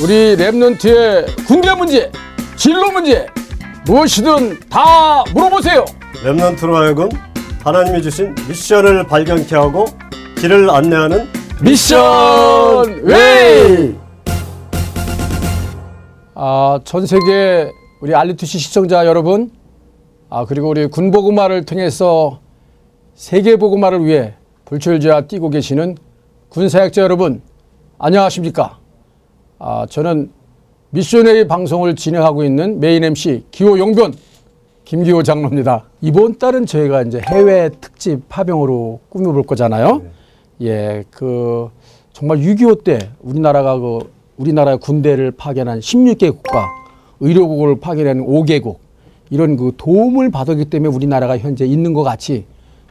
우리 랩런트의 군대 문제, 진로 문제 무엇이든 다 물어보세요. 랩런트로 하여금 하나님이 주신 미션을 발견케 하고 길을 안내하는 미션웨이. 전 세계 우리 RUTC 시청자 여러분, 그리고 우리 군복음화를 통해서 세계 복음화를 위해 불철주야 뛰고 계시는 군사역자 여러분, 안녕하십니까? 저는 미션웨이 방송을 진행하고 있는 메인 MC 기호 용변 김기호 장로입니다. 이번 달은 저희가 이제 해외 특집 파병으로 꾸며볼 거잖아요. 예, 정말 6.25 때 우리나라 군대를 파견한 16개국과 의료국을 파견한 5개국, 이런 도움을 받았기 때문에 우리나라가 현재 있는 것 같이,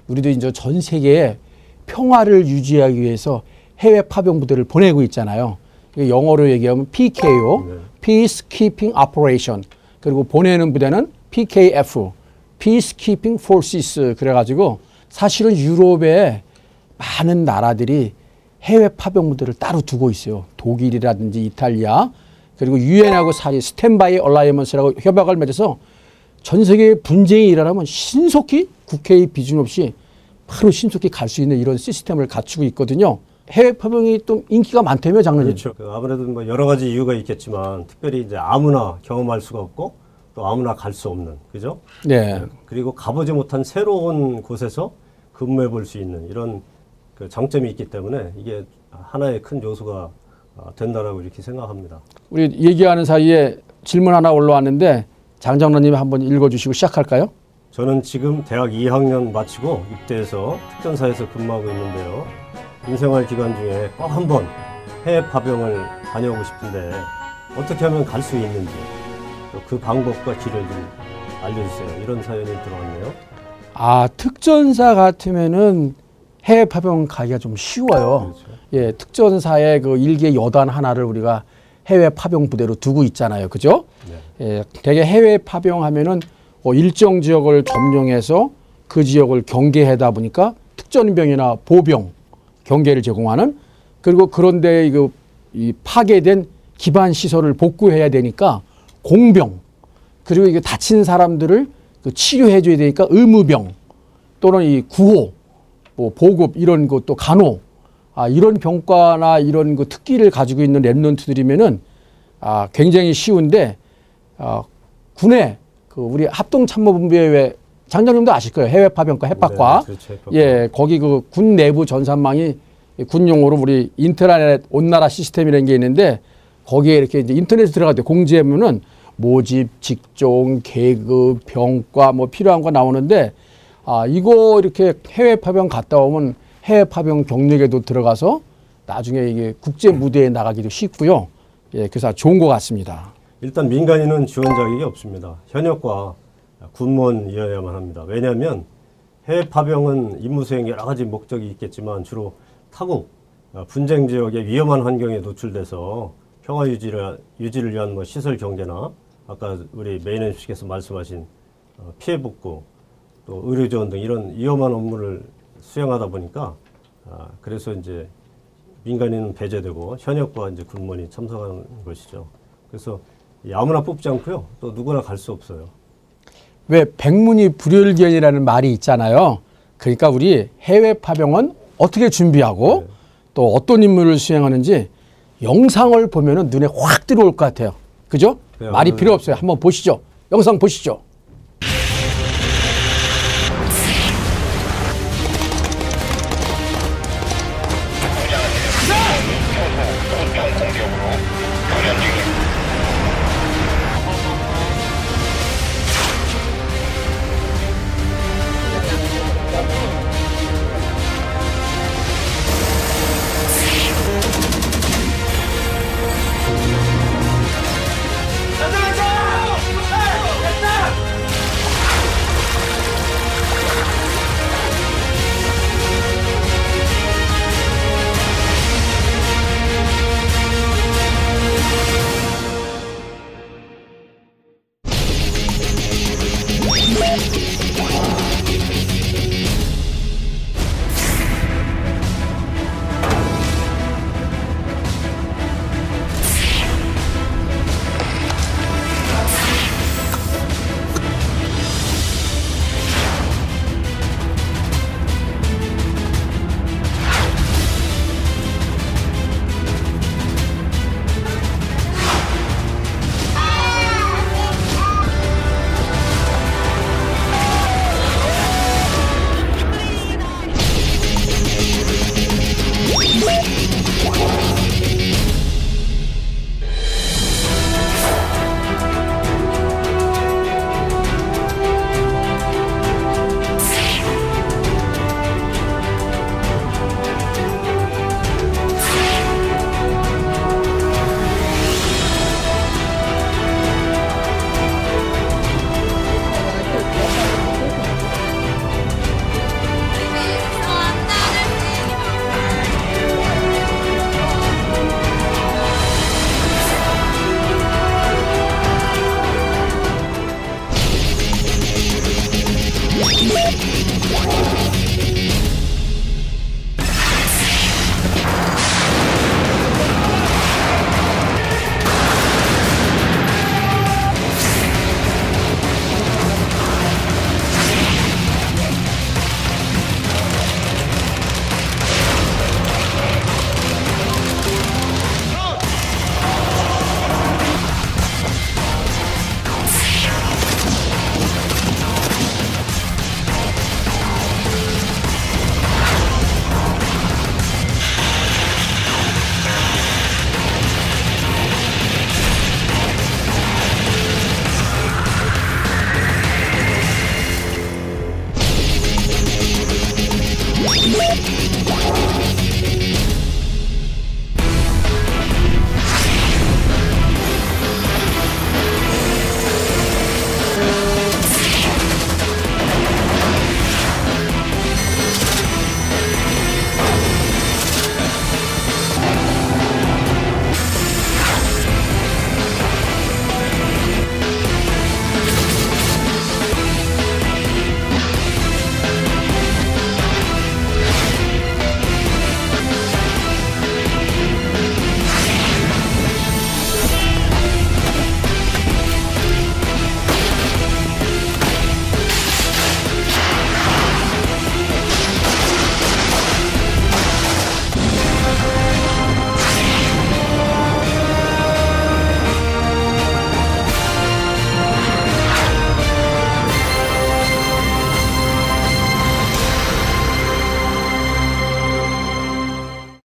우리도 이제 전 세계에 평화를 유지하기 위해서 해외 파병 부대를 보내고 있잖아요. 영어로 얘기하면 PKO, Peacekeeping Operation, 그리고 보내는 부대는 PKF, Peacekeeping Forces. 그래가지고 사실은 유럽에 많은 나라들이 해외 파병 부대를 따로 두고 있어요. 독일이라든지 이탈리아, 그리고 유엔하고 사리 스탠바이 얼라이먼스라고 협약을 맺어서 전 세계 분쟁이 일어나면 신속히 국회의 비준 없이 바로 신속히 갈 수 있는 이런 시스템을 갖추고 있거든요. 해외 파병이 좀 인기가 많다며, 장로님? 그렇죠. 아무래도 여러 가지 이유가 있겠지만 특별히 이제 아무나 경험할 수가 없고 또 아무나 갈 수 없는, 그죠? 네. 그리고 가보지 못한 새로운 곳에서 근무해 볼 수 있는 이런 장점이 있기 때문에 이게 하나의 큰 요소가 된다라고 이렇게 생각합니다. 우리 얘기하는 사이에 질문 하나 올라왔는데 장 장로님이 한번 읽어주시고 시작할까요? 저는 지금 대학 2학년 마치고 입대해서 특전사에서 근무하고 있는데요. 군생활 기간 중에 꼭 한번 해외 파병을 다녀오고 싶은데 어떻게 하면 갈 수 있는지 그 방법과 길을 좀 알려주세요. 이런 사연이 들어왔네요. 특전사 같으면은 해외 파병 가기가 좀 쉬워요. 그렇죠. 예, 특전사의 일개 여단 하나를 우리가 해외 파병 부대로 두고 있잖아요, 그죠? 네. 예, 대개 해외 파병하면은 일정 지역을 점령해서 그 지역을 경계하다 보니까 특전병이나 보병 경계를 제공하는, 그리고 그런데 이 파괴된 기반 시설을 복구해야 되니까 공병, 그리고 다친 사람들을 치료해줘야 되니까 의무병, 또는 이 구호, 보급, 이런 것도 간호, 이런 병과나 이런 특기를 가지고 있는 랩런트들이면은 굉장히 쉬운데, 군에 우리 합동참모본부에 왜 장장님도 아실 거예요. 해외 파병과 해박과. 네, 그렇죠, 해박과. 예, 거기 군 내부 전산망이 군용으로 우리 인트라넷 온나라 시스템이라는 게 있는데 거기에 이렇게 이제 인터넷에 들어가도 공지하면은 모집, 직종, 계급, 병과 필요한 거 나오는데 이거 이렇게 해외 파병 갔다 오면 해외 파병 경력에도 들어가서 나중에 이게 국제 무대에 나가기도 쉽고요. 예, 그래서 좋은 것 같습니다. 일단 민간인은 지원 자격이 없습니다. 현역과 군무원이어야만 합니다. 왜냐하면 해외 파병은 임무 수행 여러 가지 목적이 있겠지만 주로 타국, 분쟁 지역의 위험한 환경에 노출돼서 평화 유지를 위한 시설 경계나 아까 우리 메인 MC께서 말씀하신 피해 복구, 또 의료 지원 등 이런 위험한 업무를 수행하다 보니까 그래서 이제 민간인은 배제되고 현역과 이제 군무원이 참석하는 것이죠. 그래서 아무나 뽑지 않고요. 또 누구나 갈 수 없어요. 왜 백문이 불여일견이라는 말이 있잖아요. 그러니까 우리 해외 파병은 어떻게 준비하고 네. 또 어떤 임무를 수행하는지 영상을 보면은 눈에 확 들어올 것 같아요. 그죠? 네, 말이 필요 없어요. 한번 보시죠. 영상 보시죠.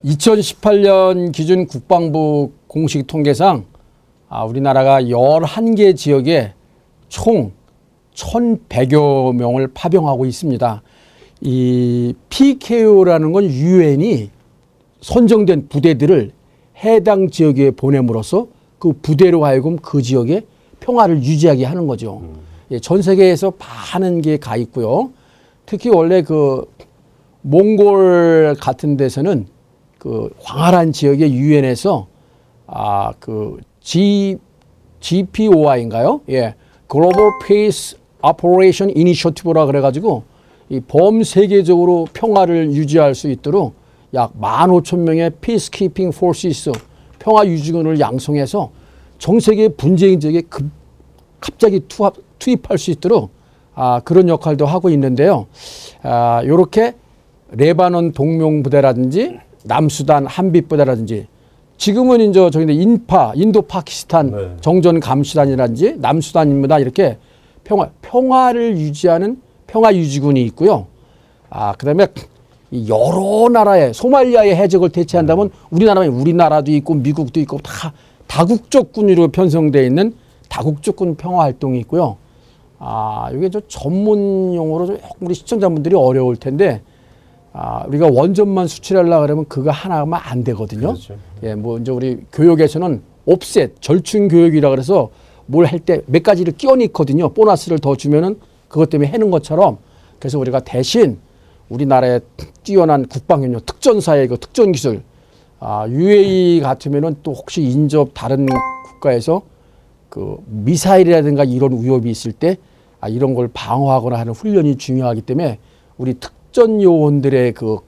2018년 기준 국방부 공식 통계상 우리나라가 11개 지역에 총 1,100여 명을 파병하고 있습니다. 이 PKO라는 건 유엔이 선정된 부대들을 해당 지역에 보냄으로써 그 부대로 하여금 그 지역에 평화를 유지하게 하는 거죠. 전 세계에서 많은 게 가 있고요. 특히 원래 그 몽골 같은 데서는 그 광활한 지역의 유엔에서 그 GPOI인가요? 예, Global Peace Operation Initiative라 그래가지고 이 범세계적으로 평화를 유지할 수 있도록 약 15,000명의 Peacekeeping Forces 평화 유지군을 양성해서 전 세계 분쟁 지역에 갑자기 투입할 수 있도록 그런 역할도 하고 있는데요. 요렇게 레바논 동명부대라든지 남수단 한빛부대라든지 지금은 이제 저희는 인도 파키스탄 네. 정전 감시단이라든지 남수단입니다. 이렇게 평화를 유지하는 평화 유지군이 있고요. 그다음에 여러 나라의 소말리아의 해적을 대체한다면 우리나라도 있고 미국도 있고 다 다국적군으로 편성되어 있는 다국적군 평화 활동이 있고요. 이게 저 전문 용어로 좀 우리 시청자분들이 어려울 텐데. 우리가 원전만 수출하려고 그러면 그거 하나만 안 되거든요. 그렇죠. 예, 뭐 이제 우리 교육에서는 옵셋, 절충 교육이라 그래서 뭘 할 때 몇 가지를 끼워 넣거든요. 보너스를 더 주면은 그것 때문에 해는 것처럼. 그래서 우리가 대신 우리나라의 뛰어난 국방협력 특전사의 그 특전 기술, UAE 같으면은 또 혹시 인접 다른 국가에서 그 미사일이라든가 이런 위협이 있을 때 이런 걸 방어하거나 하는 훈련이 중요하기 때문에 우리 특전 요원들의 그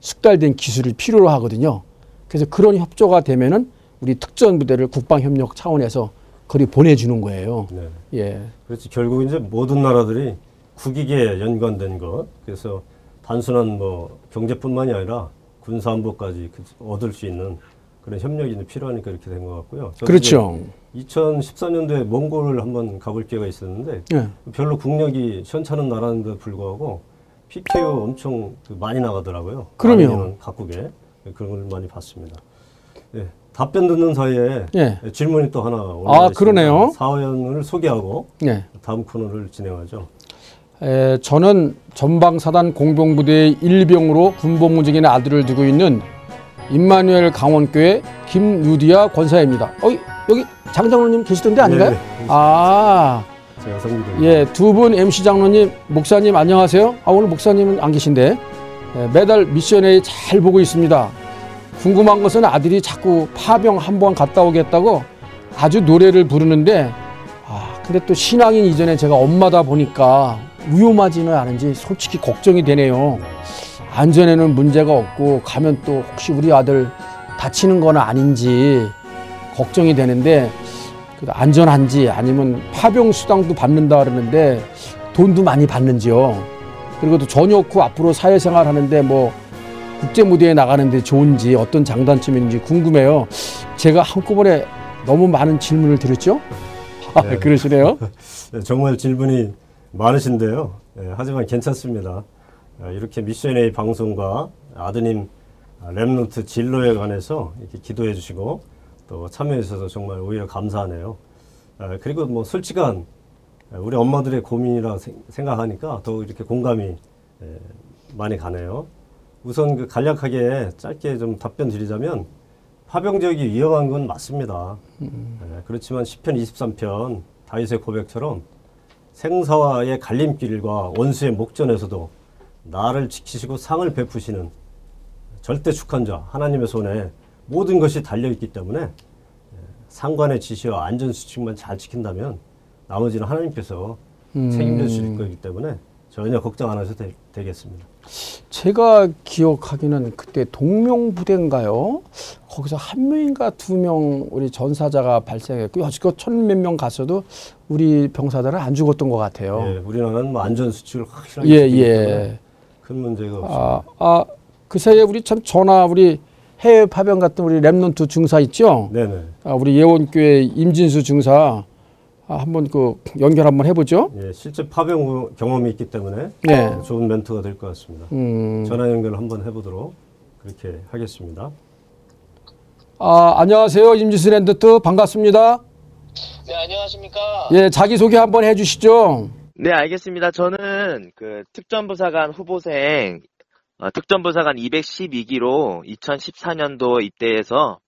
숙달된 기술을 필요로 하거든요. 그래서 그런 협조가 되면은 우리 특전 부대를 국방 협력 차원에서 거리 보내주는 거예요. 네. 예. 그렇지. 결국 이제 모든 나라들이 국익에 연관된 것, 그래서 단순한 뭐 경제뿐만이 아니라 군사안보까지 얻을 수 있는 그런 협력이 필요하니까 이렇게 된 것 같고요. 그렇죠. 2014년도에 몽골을 한번 가볼 기회가 있었는데 네. 별로 국력이 현찮은 나라인데도 불구하고 PKO 엄청 많이 나가더라고요. 그럼요. 각국에 그런 걸 많이 봤습니다. 예, 답변 듣는 사이에 예. 질문이 또 하나 올라왔습니다. 그러네요. 사연을 소개하고 예. 다음 코너를 진행하죠. 저는 전방사단 공병부대의 일병으로 군복무 중인 아들을 두고 있는 임마누엘 강원교회 김루디아 권사입니다. 여기 장장로님 계시던데 아닌가요? 네. 예, 두 분 MC 장로님, 목사님 안녕하세요. 오늘 목사님은 안 계신데 매달 미션웨이 잘 보고 있습니다. 궁금한 것은 아들이 자꾸 파병 한번 갔다 오겠다고 아주 노래를 부르는데 근데 또 신앙인 이전에 제가 엄마다 보니까 위험하지는 않은지 솔직히 걱정이 되네요. 안전에는 문제가 없고 가면 또 혹시 우리 아들 다치는 건 아닌지 걱정이 되는데 안전한지 아니면 파병 수당도 받는다 그러는데 돈도 많이 받는지요. 그리고 또 전역 후 앞으로 사회생활 하는데 뭐 국제무대에 나가는데 좋은지 어떤 장단점인지 궁금해요. 제가 한꺼번에 너무 많은 질문을 드렸죠? 네. 그러시네요. 정말 질문이 많으신데요. 하지만 괜찮습니다. 이렇게 미션웨이 방송과 아드님 렘넌트 진로에 관해서 이렇게 기도해 주시고 또 참여해 주셔서 정말 오히려 감사하네요. 그리고 뭐 솔직한 우리 엄마들의 고민이라 생각하니까 더 이렇게 공감이 많이 가네요. 우선 그 간략하게 짧게 좀 답변 드리자면 파병 지역이 위험한 건 맞습니다. 그렇지만 시편 23편 다윗의 고백처럼 생사와의 갈림길과 원수의 목전에서도 나를 지키시고 상을 베푸시는 절대 축한 자 하나님의 손에 모든 것이 달려있기 때문에 상관의 지시와 안전수칙만 잘 지킨다면 나머지는 하나님께서 책임져 주실 거기 때문에 전혀 걱정 안 하셔도 되겠습니다. 제가 기억하기는 그때 동명부대인가요? 거기서 한 명인가 두 명 우리 전사자가 발생했고 여지껏 1,000몇 명 갔어도 우리 병사들은 안 죽었던 것 같아요. 예, 우리나라는 뭐 안전수칙을 확실하게 지키기 때문에 큰 문제가 없습니다. 그 사이에 우리 참 우리 해외 파병 갔던 우리 렘넌트 중사 있죠? 네네. 우리 예원교회 임진수 중사 한번 그 연결 한번 해보죠. 예, 실제 파병 경험이 있기 때문에 네. 좋은 멘트가 될 것 같습니다. 전화 연결을 한번 해보도록 그렇게 하겠습니다. 아, 안녕하세요. 임진수 랜드트 반갑습니다. 네, 안녕하십니까. 예, 자기소개 한번 해주시죠. 네, 알겠습니다. 저는 그 특전부사관 후보생, 특전부사관 212기로 2014년도 입대해서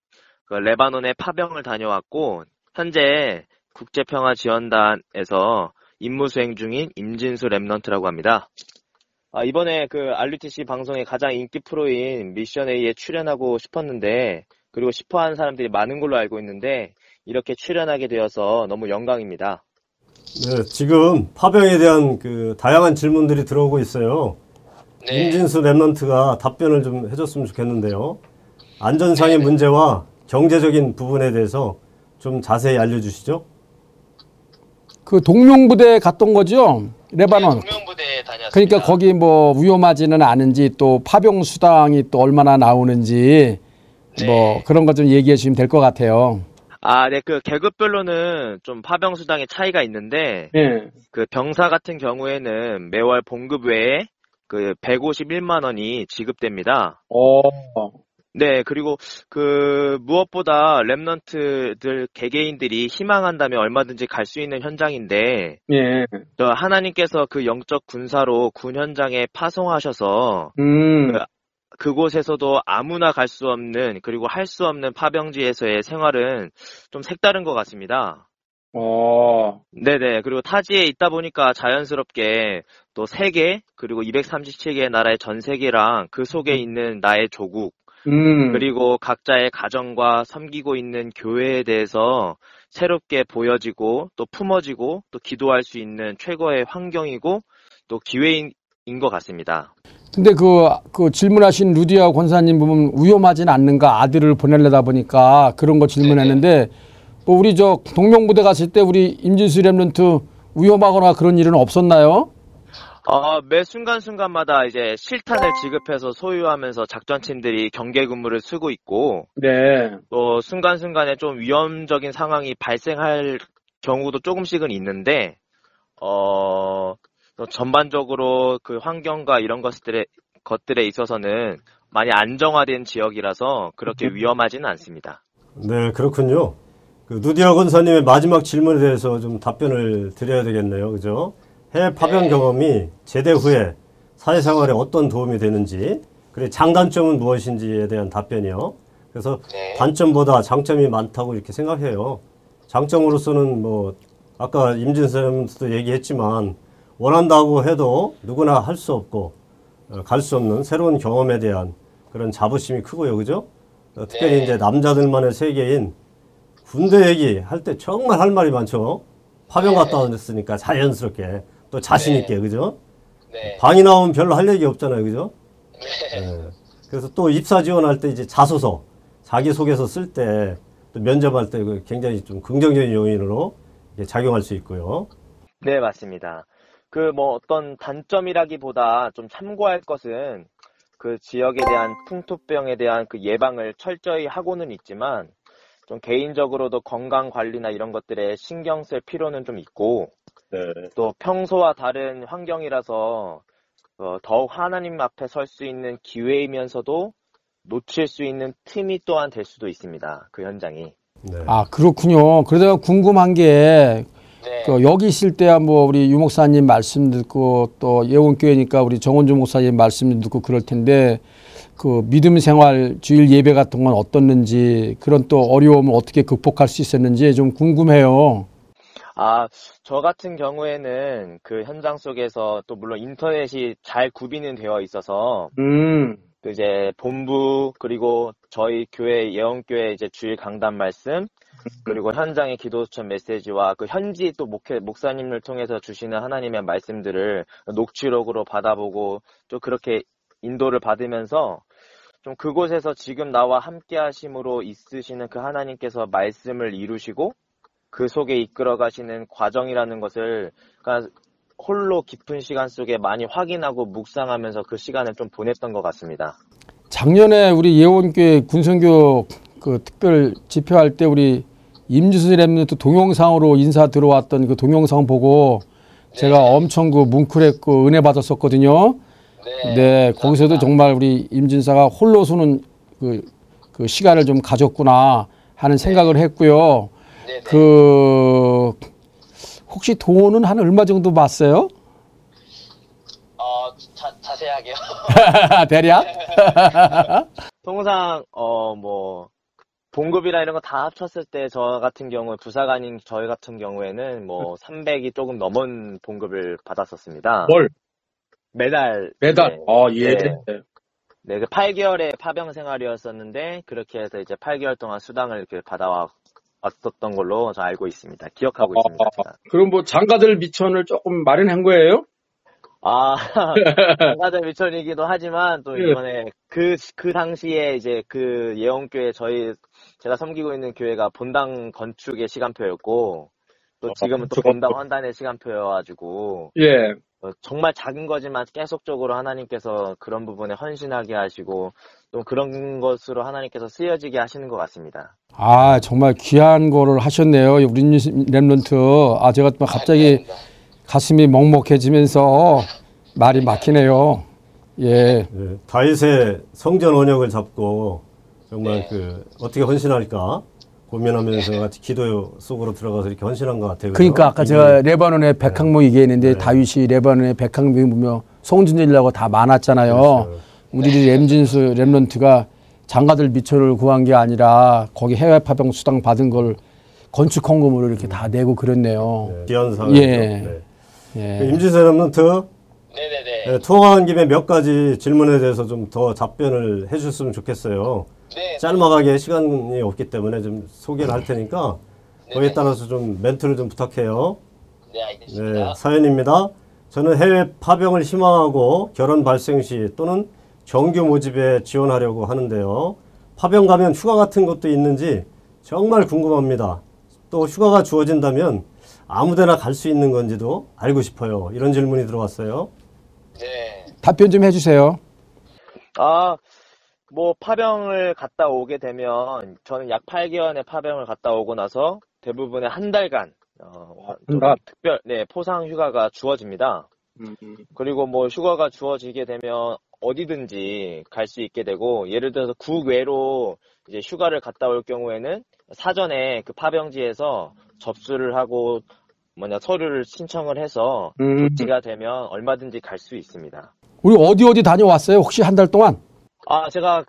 그 레바논에 파병을 다녀왔고, 현재 국제평화지원단에서 임무 수행 중인 임진수 랩런트라고 합니다. 아, 이번에 그 RUTC 방송의 가장 인기 프로인 미션웨이에 출연하고 싶었는데, 그리고 싶어하는 사람들이 많은 걸로 알고 있는데 이렇게 출연하게 되어서 너무 영광입니다. 네, 지금 파병에 대한 그 다양한 질문들이 들어오고 있어요. 네. 임진수 랩런트가 답변을 좀 해줬으면 좋겠는데요. 안전상의 문제와 경제적인 부분에 대해서 좀 자세히 알려주시죠. 그 동명부대 갔던 거죠? 레바논. 네, 동명부대에 다녔습니다. 그러니까 거기 뭐 위험하지는 않은지, 또 파병 수당이 또 얼마나 나오는지, 네, 뭐 그런 것 좀 얘기해 주시면 될 것 같아요. 아, 네, 그 계급별로는 좀 파병 수당의 차이가 있는데, 네, 그 병사 같은 경우에는 매월 봉급 외에 그 151만 원이 지급됩니다. 오. 네, 그리고 그 무엇보다 랩런트들 개개인들이 희망한다면 얼마든지 갈 수 있는 현장인데, 예, 하나님께서 그 영적 군사로 군 현장에 파송하셔서 그곳에서도 아무나 갈 수 없는, 그리고 할 수 없는 파병지에서의 생활은 좀 색다른 것 같습니다. 오. 네네. 그리고 타지에 있다 보니까 자연스럽게 또 세계, 그리고 237개의 나라의 전 세계랑 그 속에 있는 나의 조국, 그리고 각자의 가정과 섬기고 있는 교회에 대해서 새롭게 보여지고 또 품어지고 또 기도할 수 있는 최고의 환경이고 또 기회인 것 같습니다. 근데 그 질문하신 루디아 권사님 보면 위험하진 않는가, 아들을 보내려다 보니까 그런 거 질문했는데, 뭐 우리 저 동명부대 갔을 때 우리 임진수 랩런트 위험하거나 그런 일은 없었나요? 매 순간순간마다 이제 실탄을 지급해서 소유하면서 작전팀들이 경계 근무를 쓰고 있고, 네, 또 순간순간에 좀 위험적인 상황이 발생할 경우도 조금씩은 있는데, 전반적으로 그 환경과 이런 것들에 있어서는 많이 안정화된 지역이라서 그렇게 위험하지는 않습니다. 네, 그렇군요. 그 누디아 권사님의 마지막 질문에 대해서 좀 답변을 드려야 되겠네요. 그죠? 해외 파병, 네, 경험이 제대 후에 사회생활에 어떤 도움이 되는지, 그리고 장단점은 무엇인지에 대한 답변이요. 그래서, 네, 단점보다 장점이 많다고 이렇게 생각해요. 장점으로서는 뭐 아까 임진수 쌤도 얘기했지만 원한다고 해도 누구나 할 수 없고 갈 수 없는 새로운 경험에 대한 그런 자부심이 크고요. 그죠? 특별히, 네, 이제 남자들만의 세계인 군대 얘기 할 때 정말 할 말이 많죠. 파병, 네, 갔다 왔으니까 자연스럽게 또 자신 있게, 네, 그죠? 네. 방이 나오면 별로 할 얘기 없잖아요, 그죠? 네. 네. 그래서 또 입사 지원할 때 이제 자소서, 자기소개서 쓸 때, 또 면접할 때 굉장히 좀 긍정적인 요인으로 작용할 수 있고요. 네, 맞습니다. 그 뭐 어떤 단점이라기보다 좀 참고할 것은 그 지역에 대한 풍토병에 대한 그 예방을 철저히 하고는 있지만, 좀 개인적으로도 건강 관리나 이런 것들에 신경 쓸 필요는 좀 있고, 네, 또 평소와 다른 환경이라서 더욱 하나님 앞에 설 수 있는 기회이면서도 놓칠 수 있는 틈이 또한 될 수도 있습니다. 그 현장이. 네. 아, 그렇군요. 그러다가 궁금한 게, 네, 그 여기 있을 때야 뭐 우리 유 목사님 말씀 듣고 또 예원교회니까 우리 정원주 목사님 말씀 듣고 그럴 텐데, 그 믿음 생활 주일 예배 같은 건 어떻는지, 그런 또 어려움을 어떻게 극복할 수 있었는지 좀 궁금해요. 아, 저 같은 경우에는 그 현장 속에서 또 물론 인터넷이 잘 구비는 되어 있어서, 그 이제 본부, 그리고 저희 교회 예원교회 이제 주일 강단 말씀, 그리고 현장의 기도수천 메시지와 그 현지 또 목사님을 통해서 주시는 하나님의 말씀들을 녹취록으로 받아보고 또 그렇게 인도를 받으면서 좀 그곳에서 지금 나와 함께 하심으로 있으시는 그 하나님께서 말씀을 이루시고 그 속에 이끌어 가시는 과정이라는 것을, 그러니까 홀로 깊은 시간 속에 많이 확인하고 묵상하면서 그 시간을 좀 보냈던 것 같습니다. 작년에 우리 예원교회 군선교 그 특별 집회할 때 우리 임진수 랩런트 동영상으로 인사 들어왔던 그 동영상 보고, 네, 제가 엄청 그 뭉클했고 은혜 받았었거든요. 네, 네 거기서도 정말 우리 임진사가 홀로 서는 그 시간을 좀 가졌구나 하는 생각을 했고요. 네, 네. 그 혹시 돈은 한 얼마 정도 받았어요? 자세하게요. 대략? 통상 뭐 봉급이나 이런 거 다 합쳤을 때 저 같은 경우 부사관인 저희 같은 경우에는 뭐 300이 조금 넘은 봉급을 받았었습니다. 월? 매달. 네. 아 예. 네. 네, 그 8개월의 파병 생활이었었는데 그렇게 해서 이제 8개월 동안 수당을 이렇게 받아왔었던 걸로 저 알고 있습니다. 기억하고 있습니다. 제가. 그럼 뭐 장가들 미천을 조금 마련한 거예요? 아, 장가들 미천이기도 하지만 또 이번에 그 당시에 이제 그 예원교회 제가 섬기고 있는 교회가 본당 건축의 시간표였고 또 지금은 또 본당 헌단의 시간표여가지고 예. 정말 작은 거지만 계속적으로 하나님께서 그런 부분에 헌신하게 하시고 또 그런 것으로 하나님께서 쓰여지게 하시는 것 같습니다. 아 정말 귀한 거를 하셨네요. 우리 랩런트. 아 제가 갑자기 가슴이 먹먹해지면서 말이 막히네요. 예. 네, 다윗의 성전 언역을 잡고 정말 네. 그 어떻게 헌신할까 고민하면서 같이 기도 속으로 들어가서 이렇게 헌신한 것 같아요. 그러니까 아까 제가 레바논의 백항목 얘기했는데 네. 다윗이 레바논의 백항목이 보면 송진이라고 다 많았잖아요. 그렇죠. 우리들이 네. 임진수 렘넌트가 장가들 미천을 구한 게 아니라 거기 해외 파병 수당 받은 걸 건축 헌금으로 이렇게 다 내고 그랬네요. 네. 기한상. 예. 네. 예. 임진수 렘넌트. 네네네. 네, 통화한 김에 몇 가지 질문에 대해서 좀 더 답변을 해주셨으면 좋겠어요. 네. 짤막하게 시간이 없기 때문에 좀 소개를 할 테니까 거기에 따라서 좀 멘트를 좀 부탁해요. 네, 알겠습니다. 네, 사연입니다. 저는 해외 파병을 희망하고 결혼 발생 시 또는 정규 모집에 지원하려고 하는데요. 파병 가면 휴가 같은 것도 있는지 정말 궁금합니다. 또 휴가가 주어진다면 아무데나 갈 수 있는 건지도 알고 싶어요. 이런 질문이 들어왔어요. 네. 답변 좀 해주세요. 아, 뭐 파병을 갔다 오게 되면 저는 약 8개월의 파병을 갔다 오고 나서 대부분의 한 달간 특별 포상 휴가가 주어집니다. 그리고 뭐 휴가가 주어지게 되면 어디든지 갈 수 있게 되고 예를 들어서 국외로 이제 휴가를 갔다 올 경우에는 사전에 그 파병지에서 접수를 하고 서류를 신청을 해서 도치가 되면 얼마든지 갈 수 있습니다. 우리 어디 다녀왔어요? 혹시 한 달 동안? 아, 제가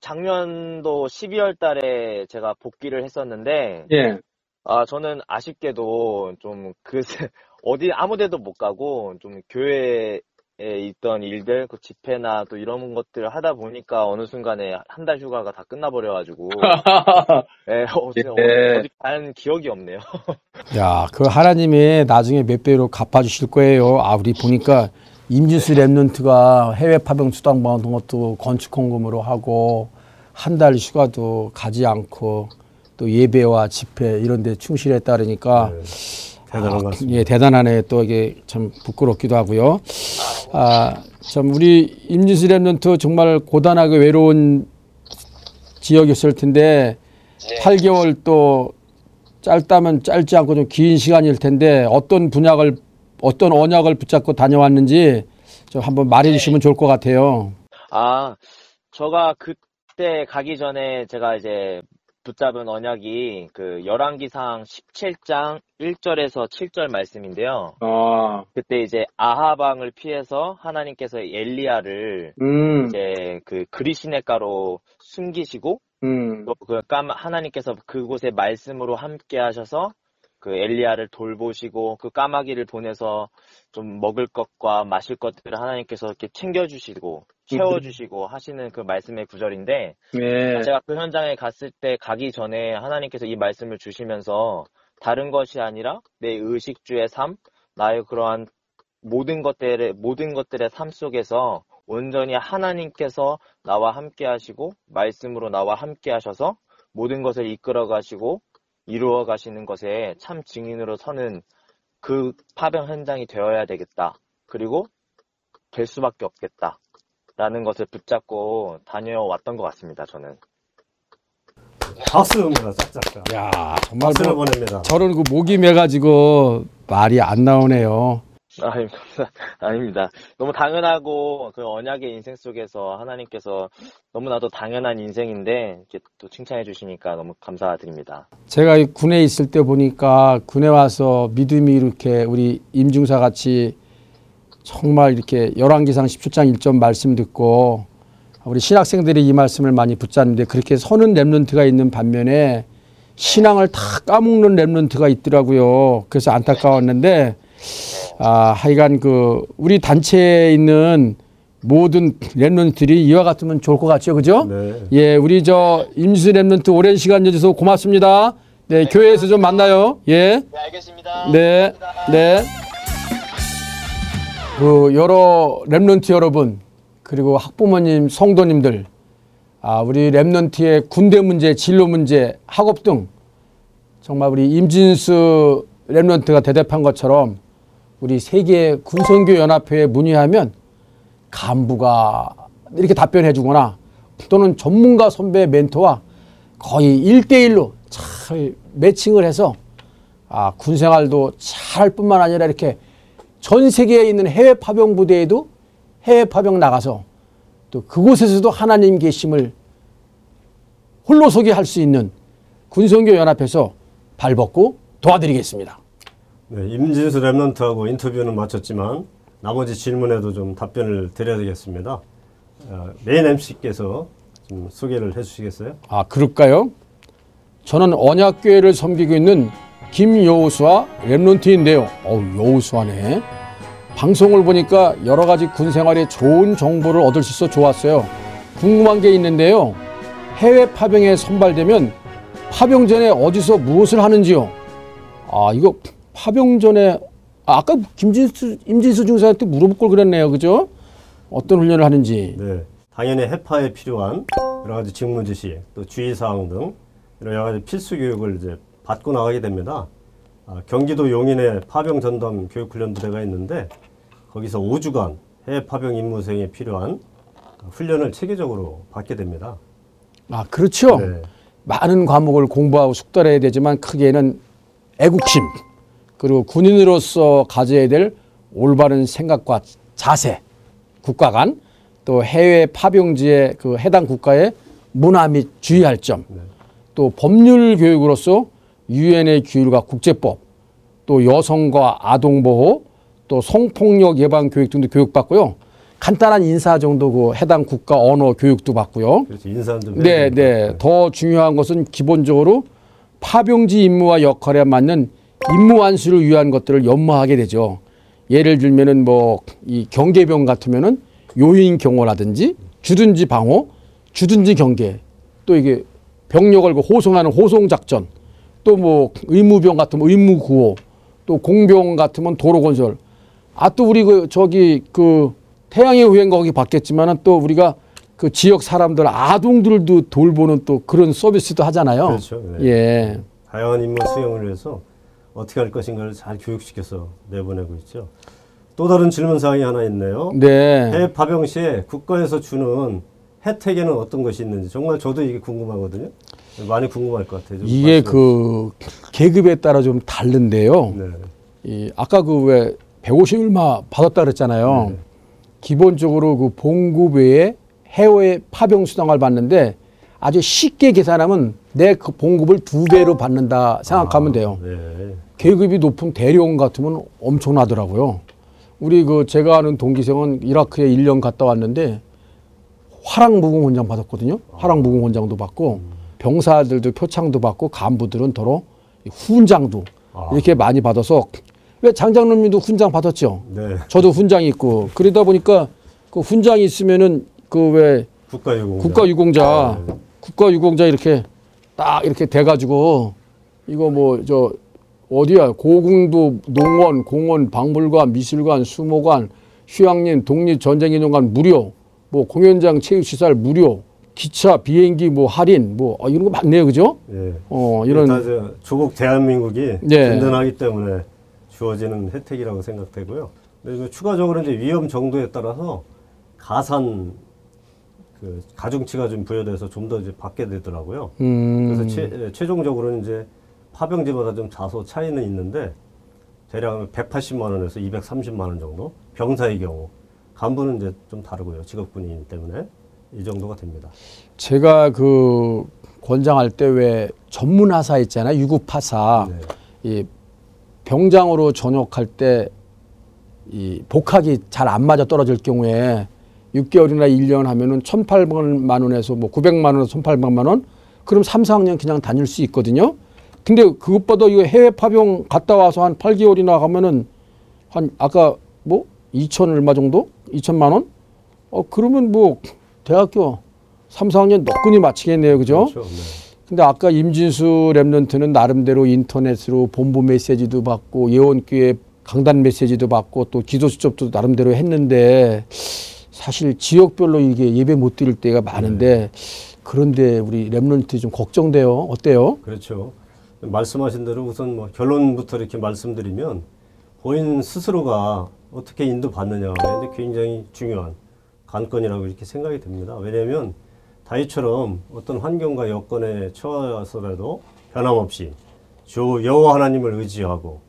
작년도 12월 달에 제가 복귀를 했었는데, 예. 아, 저는 아쉽게도 좀 아무데도 못 가고, 좀 교회에 있던 일들, 그 집회나 또 이런 것들을 하다 보니까 어느 순간에 한 달 휴가가 다 끝나버려가지고, 예, 어디 간 기억이 없네요. 야, 그 하나님이 나중에 몇 배로 갚아주실 거예요. 아, 우리 보니까, 임진수 랩런트가 해외 파병 수당 받은 것도 건축 헌금으로 하고 한 달 휴가도 가지 않고 또 예배와 집회 이런 데 충실했다 그러니까 네, 대단한 것 같습니다. 예, 대단하네. 또 이게 참 부끄럽기도 하고요. 아, 참 우리 임진수 랩런트 정말 고단하게 외로운 지역이었을 텐데 8개월 또 짧다면 짧지 않고 좀 긴 시간일 텐데 어떤 언약을 붙잡고 다녀왔는지 좀 한번 말해 주시면 좋을 것 같아요. 아, 제가 그때 가기 전에 제가 이제 붙잡은 언약이 그 열왕기상 17장 1절에서 7절 말씀인데요. 아. 그때 이제 아하방을 피해서 하나님께서 엘리야를 이제 그 그리시냇가로 숨기시고 하나님께서 그곳에 말씀으로 함께 하셔서 그 엘리야를 돌보시고 그 까마귀를 보내서 좀 먹을 것과 마실 것들을 하나님께서 이렇게 챙겨주시고 채워주시고 하시는 그 말씀의 구절인데 네. 제가 그 현장에 갔을 때 가기 전에 하나님께서 이 말씀을 주시면서 다른 것이 아니라 내 의식주의 삶, 나의 그러한 모든 것들의 삶 속에서 온전히 하나님께서 나와 함께 하시고 말씀으로 나와 함께 하셔서 모든 것을 이끌어 가시고 이루어 가시는 것에 참 증인으로 서는 그 파병 현장이 되어야 되겠다. 그리고 될 수밖에 없겠다. 라는 것을 붙잡고 다녀왔던 것 같습니다. 저는. 박수입니다. 짝짝. 야, 정말 박수를 보냅니다. 저런 그 목이 메가지고 말이 안 나오네요. 아닙니다. 아닙니다. 너무 당연하고 그 언약의 인생 속에서 하나님께서 너무나도 당연한 인생인데 이렇게 또 칭찬해 주시니까 너무 감사드립니다. 제가 군에 있을 때 보니까 군에 와서 믿음이 이렇게 우리 임중사 같이 정말 이렇게 열왕기상 17장 1절 말씀 듣고 우리 신학생들이 이 말씀을 많이 붙잡는데 그렇게 서는 렘넌트가 있는 반면에 신앙을 다 까먹는 렘넌트가 있더라고요. 그래서 안타까웠는데 하여간 그 우리 단체에 있는 모든 렘넌트들이 이와 같으면 좋을 것 같죠, 그죠? 네. 예, 우리 저 임진수 렘넌트 오랜 시간 내주셔서 고맙습니다. 네, 네, 교회에서 좀 만나요. 예. 네, 알겠습니다. 네, 감사합니다. 네. 그 여러 렘넌트 여러분 그리고 학부모님, 성도님들, 우리 렘넌트의 군대 문제, 진로 문제, 학업 등 정말 우리 임진수 렘넌트가 대답한 것처럼 우리 세계 군선교 연합회에 문의하면 간부가 이렇게 답변해 주거나 또는 전문가 선배 멘토와 거의 1대1로 잘 매칭을 해서 군생활도 잘 뿐만 아니라 이렇게 전 세계에 있는 해외 파병 부대에도 해외 파병 나가서 또 그곳에서도 하나님 계심을 홀로 소개할 수 있는 군선교 연합회에서 발벗고 도와드리겠습니다. 네, 임진수 렘넌트하고 인터뷰는 마쳤지만 나머지 질문에도 좀 답변을 드려야 되겠습니다. 메인 MC께서 좀 소개를 해주시겠어요? 그럴까요? 저는 언약교회를 섬기고 있는 김여우수와 렘넌트인데요. 여우수하네. 방송을 보니까 여러 가지 군 생활에 좋은 정보를 얻을 수 있어 좋았어요. 궁금한 게 있는데요. 해외 파병에 선발되면 파병 전에 어디서 무엇을 하는지요? 이거 파병 전에 아까 임진수 중사한테 물어볼 걸 그랬네요, 그죠? 어떤 훈련을 하는지. 네, 당연히 해파에 필요한 여러 가지 직무 지시, 또 주의 사항 등 이런 여러 가지 필수 교육을 이제 받고 나가게 됩니다. 경기도 용인에 파병 전담 교육 훈련 부대가 있는데 거기서 5주간 해외 파병 임무수행에 필요한 훈련을 체계적으로 받게 됩니다. 그렇죠. 네. 많은 과목을 공부하고 숙달해야 되지만 크게는 애국심 그리고 군인으로서 가져야 될 올바른 생각과 자세, 국가 간, 또 해외 파병지의 그 해당 국가의 문화 및 주의할 점, 네. 또 법률 교육으로서 유엔의 규율과 국제법, 또 여성과 아동보호, 또 성폭력 예방 교육 등도 교육받고요. 간단한 인사 정도 그 해당 국가 언어 교육도 받고요. 그렇죠. 인사 좀. 네, 네. 더 중요한 것은 기본적으로 파병지 임무와 역할에 맞는 임무 완수를 위한 것들을 연마하게 되죠. 예를 들면은 이 경계병 같으면은 요인 경호라든지 주둔지 방호, 주둔지 경계, 또 이게 병력을 호송하는 호송 작전, 또 의무병 같으면 의무 구호, 또 공병 같으면 도로 건설, 또 우리 태양의 후예인 거기 봤겠지만은 또 우리가 그 지역 사람들 아동들도 돌보는 또 그런 서비스도 하잖아요. 그렇죠. 네. 예. 다양한 임무 수행을 위해서 어떻게 할 것인가를 잘 교육시켜서 내보내고 있죠. 또 다른 질문 사항이 하나 있네요. 네. 해외 파병 시에 국가에서 주는 혜택에는 어떤 것이 있는지 정말 저도 이게 궁금하거든요. 많이 궁금할 것 같아요. 이게 그 계급에 따라 좀 다른데요. 네. 아까 그 왜 150 얼마 받았다 그랬잖아요. 네. 기본적으로 그 봉급 외에 해외 파병 수당을 받는데 아주 쉽게 계산하면 내 그 봉급을 2배로 받는다 생각하면 돼요. 네. 계급이 높은 대령원 같으면 엄청나더라고요. 우리 제가 아는 동기생은 이라크에 1년 갔다 왔는데 화랑무공훈장 받았거든요. 화랑무공훈장도 받고 병사들도 표창도 받고 간부들은 더러 훈장도 이렇게 많이 받아서 왜 장장님도 훈장 받았죠. 네. 저도 훈장이 있고 그러다 보니까 그 훈장이 있으면은 왜 국가유공자 네. 국가유공자 이렇게 딱 이렇게 돼가지고 이거 저 어디야 고궁도 농원 공원 박물관 미술관 수목관 휴양림 독립전쟁기념관 무료 공연장 체육시설 무료 기차 비행기 할인 이런 거 많네요, 그죠? 네. 이런 조국 대한민국이 네. 든든하기 때문에 주어지는 혜택이라고 생각되고요. 근데 추가적으로 이제 위험 정도에 따라서 가산 가중치가 좀 부여돼서 좀 더 이제 받게 되더라고요. 그래서 최종적으로는 이제 파병지마다 좀 다소 차이는 있는데 대략 180만 원에서 230만 원 정도. 병사의 경우. 간부는 이제 좀 다르고요. 직업군인 때문에. 이 정도가 됩니다. 제가 그 권장할 때 왜 전문하사 있잖아요. 유급하사. 네. 이 병장으로 전역할 때 이 복학이 잘 안 맞아 떨어질 경우에 6개월이나 1년 하면은 1,800만 원에서 뭐 900만 원에서 1,800만 원? 그럼 3, 4학년 그냥 다닐 수 있거든요. 근데 그것보다 이거 해외 파병 갔다 와서 한 8개월이나 가면은 한 아까 뭐 2천 얼마 정도? 2천만 원? 그러면 뭐 대학교 3, 4학년 너끈히 마치겠네요. 그죠? 그렇죠. 네. 근데 아까 임진수 랩런트는 나름대로 인터넷으로 본부 메시지도 받고 예원교회 강단 메시지도 받고 또 기도 수첩도 나름대로 했는데 사실 지역별로 이게 예배 못 드릴 때가 많은데 그런데 우리 랩런트 좀 걱정돼요. 어때요? 그렇죠. 말씀하신 대로 우선 뭐 결론부터 이렇게 말씀드리면 본인 스스로가 어떻게 인도받느냐 근데 굉장히 중요한 관건이라고 이렇게 생각이 듭니다. 왜냐하면 다윗처럼 어떤 환경과 여건에 처해서라도 변함없이 주 여호와 하나님을 의지하고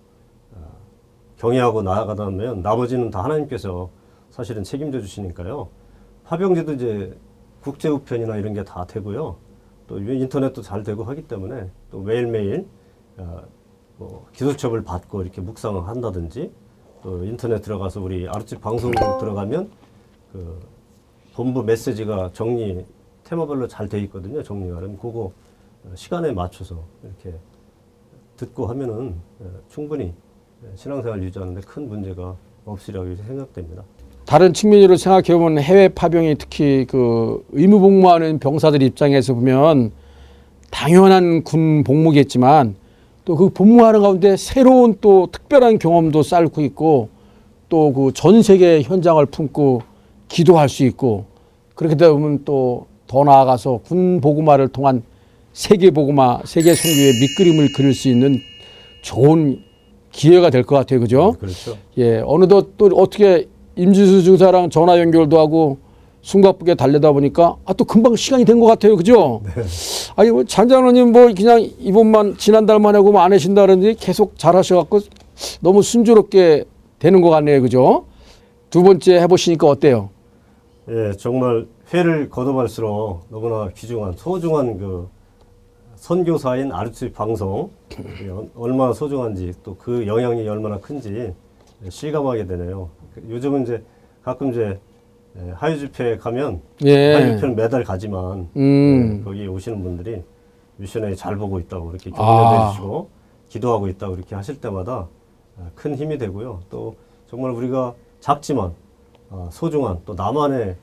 경외하고 나아가다면 나머지는 다 하나님께서 사실은 책임져 주시니까요. 파병제도 이제 국제우편이나 이런 게 다 되고요. 또 인터넷도 잘 되고 하기 때문에 또 매일매일 뭐 기도첩을 받고 이렇게 묵상을 한다든지 또 인터넷 들어가서 우리 RUTC 방송국 들어가면 그 본부 메시지가 정리 테마별로 잘 돼 있거든요. 정리가. 그럼 그거 시간에 맞춰서 이렇게 듣고 하면은 충분히 신앙생활 유지하는데 큰 문제가 없으리라고 생각됩니다. 다른 측면으로 생각해 보면 해외 파병이 특히 그 의무 복무하는 병사들 입장에서 보면 당연한 군 복무겠지만 또 그 복무하는 가운데 새로운 또 특별한 경험도 쌓고 있고 또 그 전 세계 현장을 품고 기도할 수 있고 그렇게 되면 또 더 나아가서 군 보고마를 통한 세계 보고마, 세계 선교의 밑그림을 그릴 수 있는 좋은 기회가 될 것 같아요. 그죠? 그렇죠. 예, 어느덧 또 어떻게 임진수 중사랑 전화 연결도 하고 숨가쁘게 달려다 보니까 또 금방 시간이 된 것 같아요. 그죠? 네. 아니 뭐 장장로님 뭐 그냥 이번만 지난달만 하고 뭐 안 하신다 그러는데 계속 잘하셔갖고 너무 순조롭게 되는 것 같네요. 그죠? 두 번째 해보시니까 어때요? 예, 정말 회를 거듭할수록 너무나 귀중한 소중한 그 선교사인 RUTC 방송 얼마나 소중한지 또 그 영향이 얼마나 큰지 실감하게 되네요. 요즘은 이제 가끔 이제 하유집회에 가면 예. 하유집회는 매달 가지만 거기 오시는 분들이 미션웨이 잘 보고 있다고 이렇게 격려해 주시고 기도하고 있다고 이렇게 하실 때마다 큰 힘이 되고요. 또 정말 우리가 작지만 소중한 또 나만의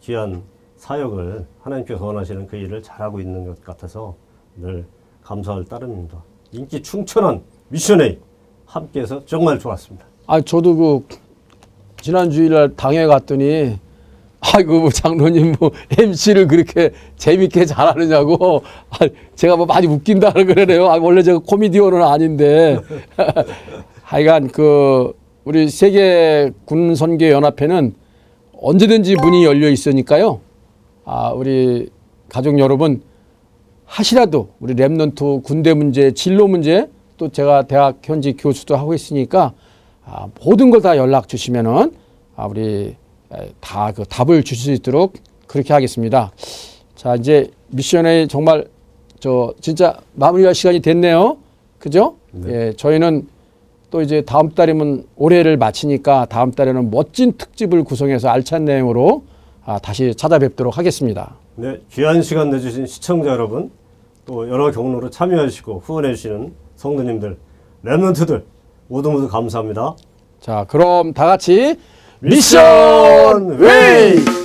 귀한 사역을 하나님께서 원하시는 그 일을 잘하고 있는 것 같아서 늘 감사할 따름입니다. 인기 충천한 미션웨이 함께해서 정말 좋았습니다. 아 저도 그 지난 주일날 당회 갔더니 아이고 뭐 장로님 뭐 MC를 그렇게 재밌게 잘하느냐고 제가 뭐 많이 웃긴다 그러네요. 원래 제가 코미디언은 아닌데 하여간 그 우리 세계 군선교연합회는 언제든지 문이 열려 있으니까요. 우리 가족 여러분 하시라도 우리 랩런트 군대 문제, 진로 문제 또 제가 대학 현지 교수도 하고 있으니까 모든 걸 다 연락 주시면은 우리 다 그 답을 주실 수 있도록 그렇게 하겠습니다. 자 이제 미션웨이 정말 저 진짜 마무리할 시간이 됐네요. 그죠? 네. 예, 저희는 또 이제 다음 달이면 올해를 마치니까 다음 달에는 멋진 특집을 구성해서 알찬 내용으로 다시 찾아뵙도록 하겠습니다. 네, 귀한 시간 내주신 시청자 여러분, 또 여러 경로로 참여하시고 후원해주시는 성도님들, 랩런트들 모두 감사합니다. 자, 그럼 다 같이 미션웨이!